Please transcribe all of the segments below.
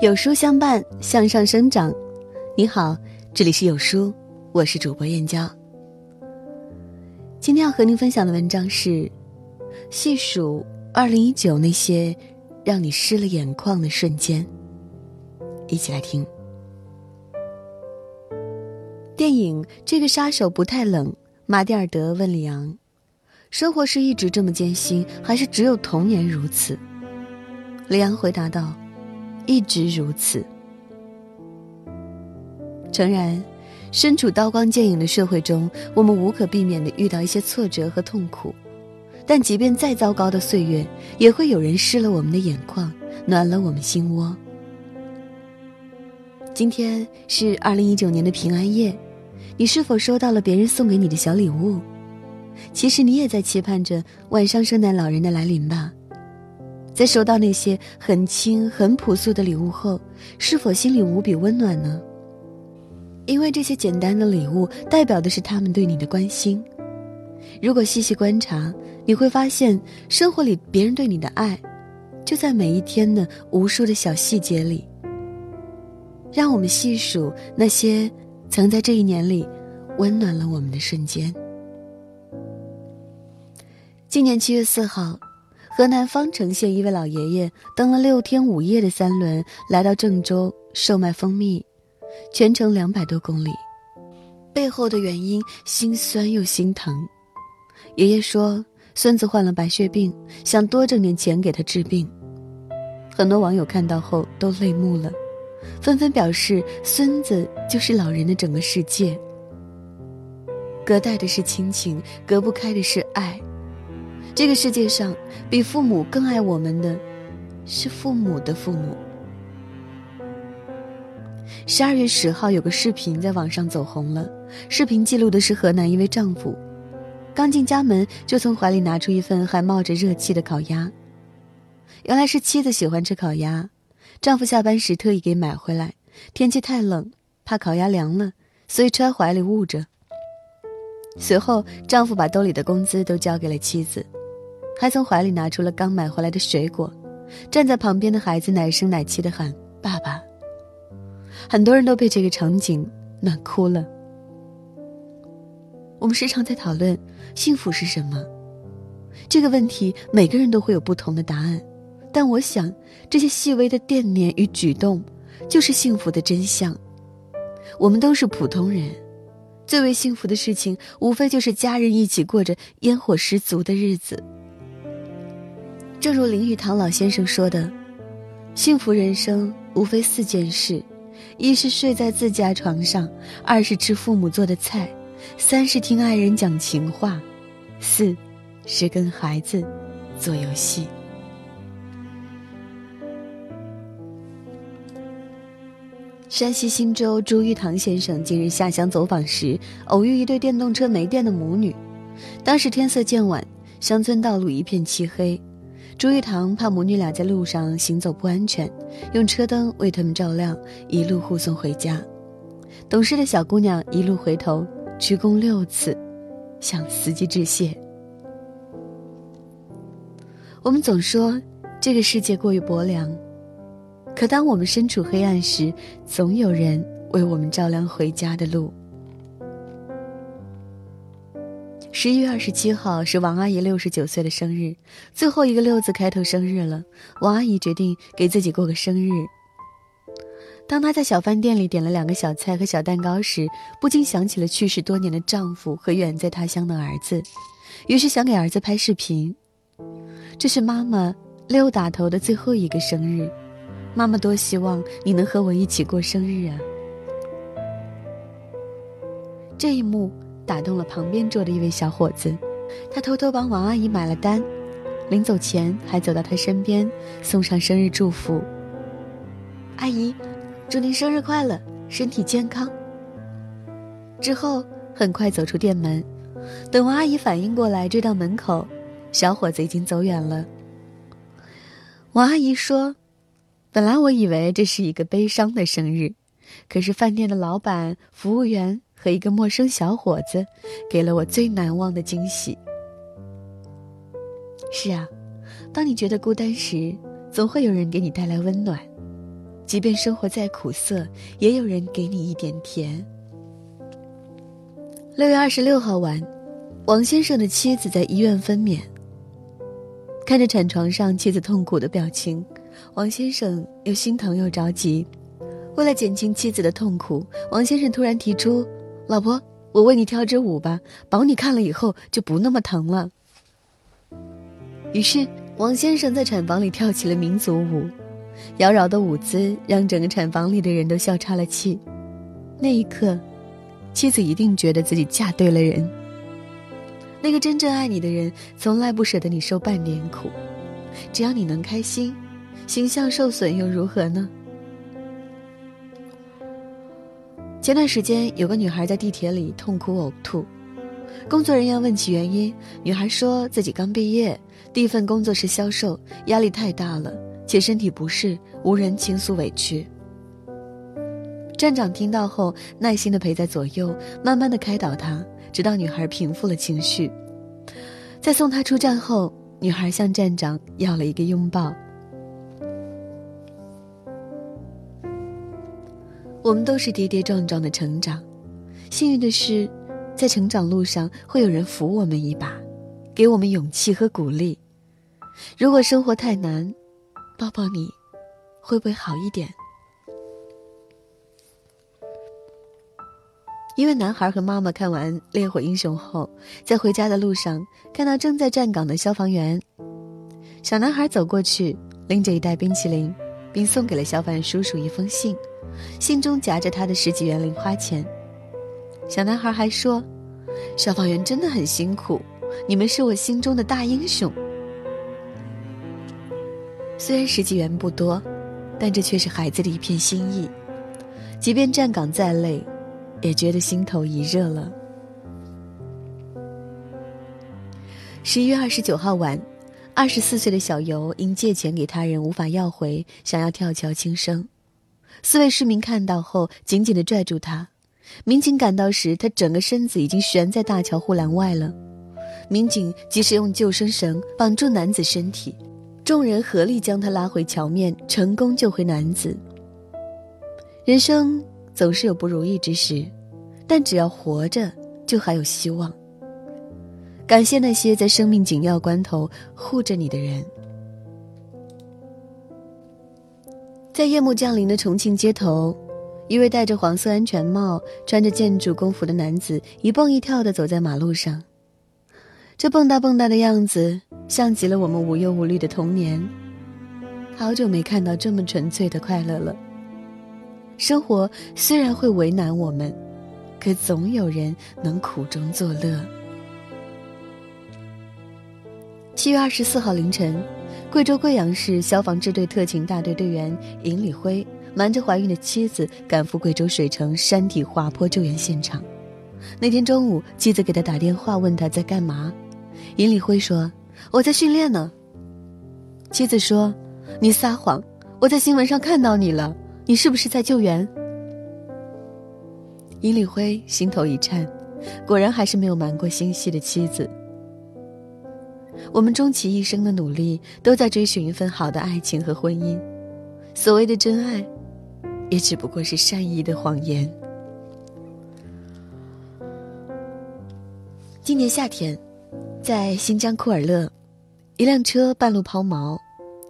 有书相伴，向上生长。你好，这里是有书，我是主播燕娇。今天要和您分享的文章是细数2019那些让你湿了眼眶的瞬间，一起来听。电影《这个杀手不太冷》，马蒂尔德问里昂，生活是一直这么艰辛，还是只有童年如此？里昂回答道，一直如此。诚然，身处刀光剑影的社会中，我们无可避免地遇到一些挫折和痛苦，但即便再糟糕的岁月，也会有人湿了我们的眼眶，暖了我们心窝。今天是2019年的平安夜，你是否收到了别人送给你的小礼物？其实你也在期盼着晚上圣诞老人的来临吧。在收到那些很轻很朴素的礼物后，是否心里无比温暖呢？因为这些简单的礼物代表的是他们对你的关心。如果细细观察，你会发现生活里别人对你的爱就在每一天的无数的小细节里。让我们细数那些曾在这一年里温暖了我们的瞬间。今年7月4号河南方城县一位老爷爷蹬了6天5夜的三轮来到郑州售卖蜂蜜，全程200多公里，背后的原因心酸又心疼。爷爷说，孙子患了白血病，想多挣点钱给他治病。很多网友看到后都泪目了，纷纷表示孙子就是老人的整个世界。隔代的是亲情，隔不开的是爱。这个世界上比父母更爱我们的是父母的父母。12月10号有个视频在网上走红了，视频记录的是河南一位丈夫，刚进家门就从怀里拿出一份还冒着热气的烤鸭。原来是妻子喜欢吃烤鸭，丈夫下班时特意给买回来，天气太冷，怕烤鸭凉了，所以揣怀里捂着。随后丈夫把兜里的工资都交给了妻子，还从怀里拿出了刚买回来的水果，站在旁边的孩子奶声奶气地喊爸爸。很多人都被这个场景暖哭了。我们时常在讨论幸福是什么，这个问题每个人都会有不同的答案，但我想这些细微的惦念与举动就是幸福的真相。我们都是普通人，最为幸福的事情无非就是家人一起过着烟火十足的日子。正如林语堂老先生说的，幸福人生无非4件事，一是睡在自家床上，2是吃父母做的菜，3是听爱人讲情话，4是跟孩子做游戏。山西忻州朱玉堂先生近日下乡走访时，偶遇一对电动车没电的母女。当时天色渐晚，乡村道路一片漆黑，朱玉堂怕母女俩在路上行走不安全，用车灯为他们照亮，一路护送回家。懂事的小姑娘一路回头鞠躬6次，向司机致谢。我们总说这个世界过于薄凉，可当我们身处黑暗时，总有人为我们照亮回家的路。11月27号是王阿姨69岁的生日，最后一个6字开头生日了，王阿姨决定给自己过个生日。当她在小饭店里点了2个小菜和小蛋糕时，不禁想起了去世多年的丈夫和远在他乡的儿子，于是想给儿子拍视频。这是妈妈6打头的最后一个生日，妈妈多希望你能和我一起过生日啊。这一幕打动了旁边桌的一位小伙子，他偷偷帮王阿姨买了单，临走前还走到她身边送上生日祝福。阿姨，祝您生日快乐，身体健康。之后很快走出店门，等王阿姨反应过来追到门口，小伙子已经走远了。王阿姨说，本来我以为这是一个悲伤的生日，可是饭店的老板、服务员和一个陌生小伙子给了我最难忘的惊喜。是啊，当你觉得孤单时，总会有人给你带来温暖。即便生活再苦涩，也有人给你一点甜。6月26号晚，王先生的妻子在医院分娩，看着产床上妻子痛苦的表情，王先生又心疼又着急。为了减轻妻子的痛苦，王先生突然提出，老婆，我为你跳支舞吧，保你看了以后就不那么疼了。于是王先生在产房里跳起了民族舞，妖娆的舞姿让整个产房里的人都笑岔了气。那一刻，妻子一定觉得自己嫁对了人。那个真正爱你的人从来不舍得你受半点苦，只要你能开心，形象受损又如何呢？前段时间有个女孩在地铁里痛苦呕吐，工作人员问起原因，女孩说自己刚毕业，第一份工作是销售，压力太大了，且身体不适，无人倾诉委屈。站长听到后耐心地陪在左右，慢慢地开导她，直到女孩平复了情绪。在送她出站后，女孩向站长要了一个拥抱。我们都是跌跌撞撞的成长，幸运的是在成长路上会有人扶我们一把，给我们勇气和鼓励。如果生活太难，抱抱你会不会好一点？一位男孩和妈妈看完《烈火英雄》后，在回家的路上看到正在站岗的消防员，小男孩走过去，拎着一袋冰淇淋，并送给了消防员叔叔一封信，信中夹着他的10几元零花钱。小男孩还说，消防员真的很辛苦，你们是我心中的大英雄。虽然10几元不多，但这却是孩子的一片心意，即便站岗再累，也觉得心头一热了。11月29号晚，24岁的小游因借钱给他人无法要回，想要跳桥轻生。4位市民看到后紧紧地拽住他，民警赶到时，他整个身子已经悬在大桥护栏外了。民警及时用救生绳绑住男子身体，众人合力将他拉回桥面，成功救回男子。人生总是有不如意之时，但只要活着，就还有希望。感谢那些在生命紧要关头护着你的人。在夜幕降临的重庆街头，一位戴着黄色安全帽、穿着建筑工服的男子一蹦一跳地走在马路上，这蹦跶蹦跶的样子像极了我们无忧无虑的童年。好久没看到这么纯粹的快乐了。生活虽然会为难我们，可总有人能苦中作乐。7月24号凌晨，贵州贵阳市消防支队特勤大队队员尹李辉瞒着怀孕的妻子赶赴贵州水城山体滑坡救援现场。那天中午，妻子给他打电话问他在干嘛，尹李辉说，我在训练呢。妻子说，你撒谎，我在新闻上看到你了，你是不是在救援？尹李辉心头一颤，果然还是没有瞒过心细的妻子。我们终其一生的努力，都在追寻一份好的爱情和婚姻，所谓的真爱也只不过是善意的谎言。今年夏天，在新疆库尔勒，一辆车半路抛锚，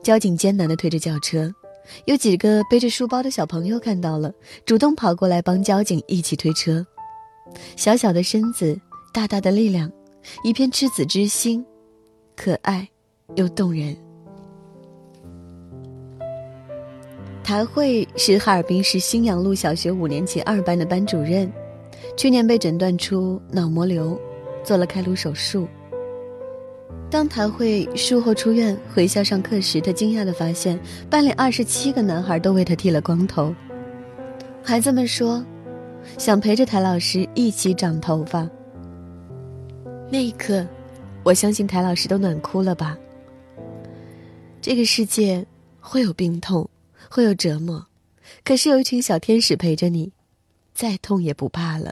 交警艰难地推着轿车，有几个背着书包的小朋友看到了，主动跑过来帮交警一起推车。小小的身子，大大的力量，一片赤子之心，可爱又动人。谭慧是哈尔滨市新阳路小学5年级2班的班主任，去年被诊断出脑膜瘤，做了开颅手术。当谭慧术后出院回校上课时，她惊讶地发现班里27个男孩都为她剃了光头。孩子们说，想陪着谭老师一起长头发。那一刻，我相信谭老师都暖哭了吧。这个世界会有病痛，会有折磨，可是有一群小天使陪着你，再痛也不怕了。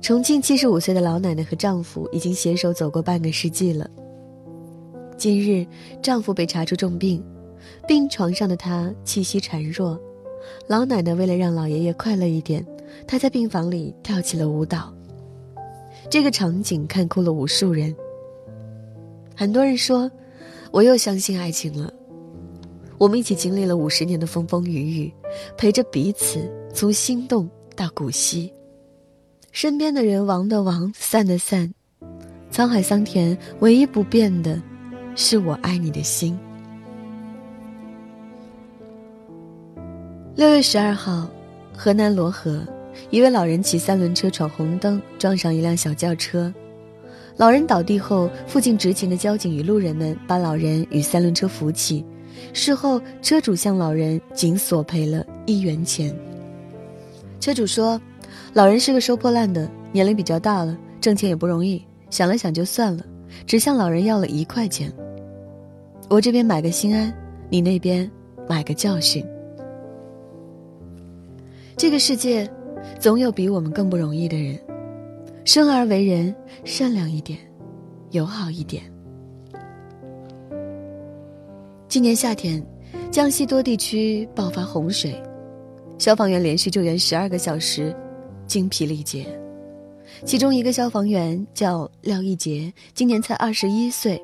重庆75岁的老奶奶和丈夫已经携手走过半个世纪了。近日，丈夫被查出重病，病床上的他气息孱弱，老奶奶为了让老爷爷快乐一点，她在病房里跳起了舞蹈。这个场景看哭了无数人。很多人说，我又相信爱情了。我们一起经历了50年的风风雨雨，陪着彼此从心动到古稀。身边的人亡的亡，散的散，沧海桑田，唯一不变的是我爱你的心。6月12号，河南漯河，一位老人骑三轮车闯红灯，撞上一辆小轿车。老人倒地后，附近执勤的交警与路人们把老人与三轮车扶起。事后，车主向老人仅索赔了1元钱。车主说，老人是个收破烂的，年龄比较大了，挣钱也不容易，想了想就算了，只向老人要了1块钱。我这边买个心安，你那边买个教训。这个世界总有比我们更不容易的人，生而为人，善良一点，友好一点。今年夏天，江西多地区爆发洪水，消防员连续救援12个小时，精疲力竭。其中一个消防员叫廖一杰，今年才21岁。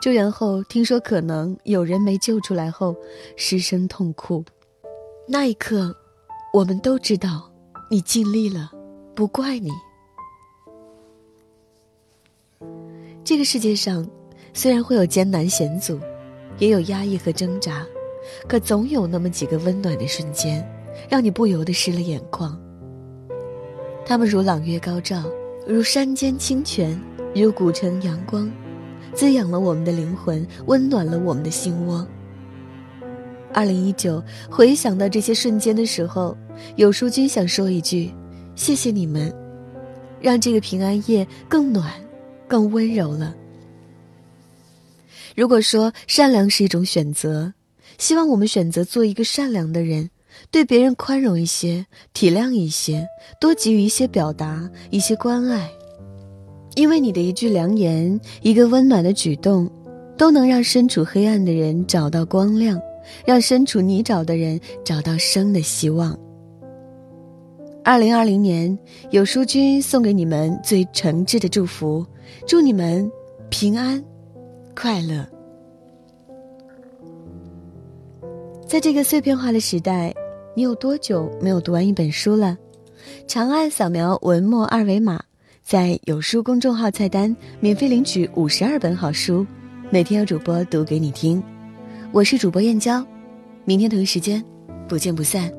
救援后听说可能有人没救出来后，失声痛哭。那一刻，我们都知道你尽力了，不怪你。这个世界上虽然会有艰难险阻，也有压抑和挣扎，可总有那么几个温暖的瞬间，让你不由得湿了眼眶。它们如朗月高照，如山间清泉，如古城阳光，滋养了我们的灵魂，温暖了我们的心窝。2019，回想到这些瞬间的时候，有书君想说一句，谢谢你们，让这个平安夜更暖，更温柔了。如果说善良是一种选择，希望我们选择做一个善良的人，对别人宽容一些，体谅一些，多给予一些表达，一些关爱。因为你的一句良言，一个温暖的举动，都能让身处黑暗的人找到光亮，让身处泥沼的人找到生的希望。2020年，有书君送给你们最诚挚的祝福，祝你们平安快乐。在这个碎片化的时代，你有多久没有读完一本书了？长按扫描文末二维码，在有书公众号菜单免费领取52本好书，每天有主播读给你听。我是主播燕娇，明天同一时间不见不散。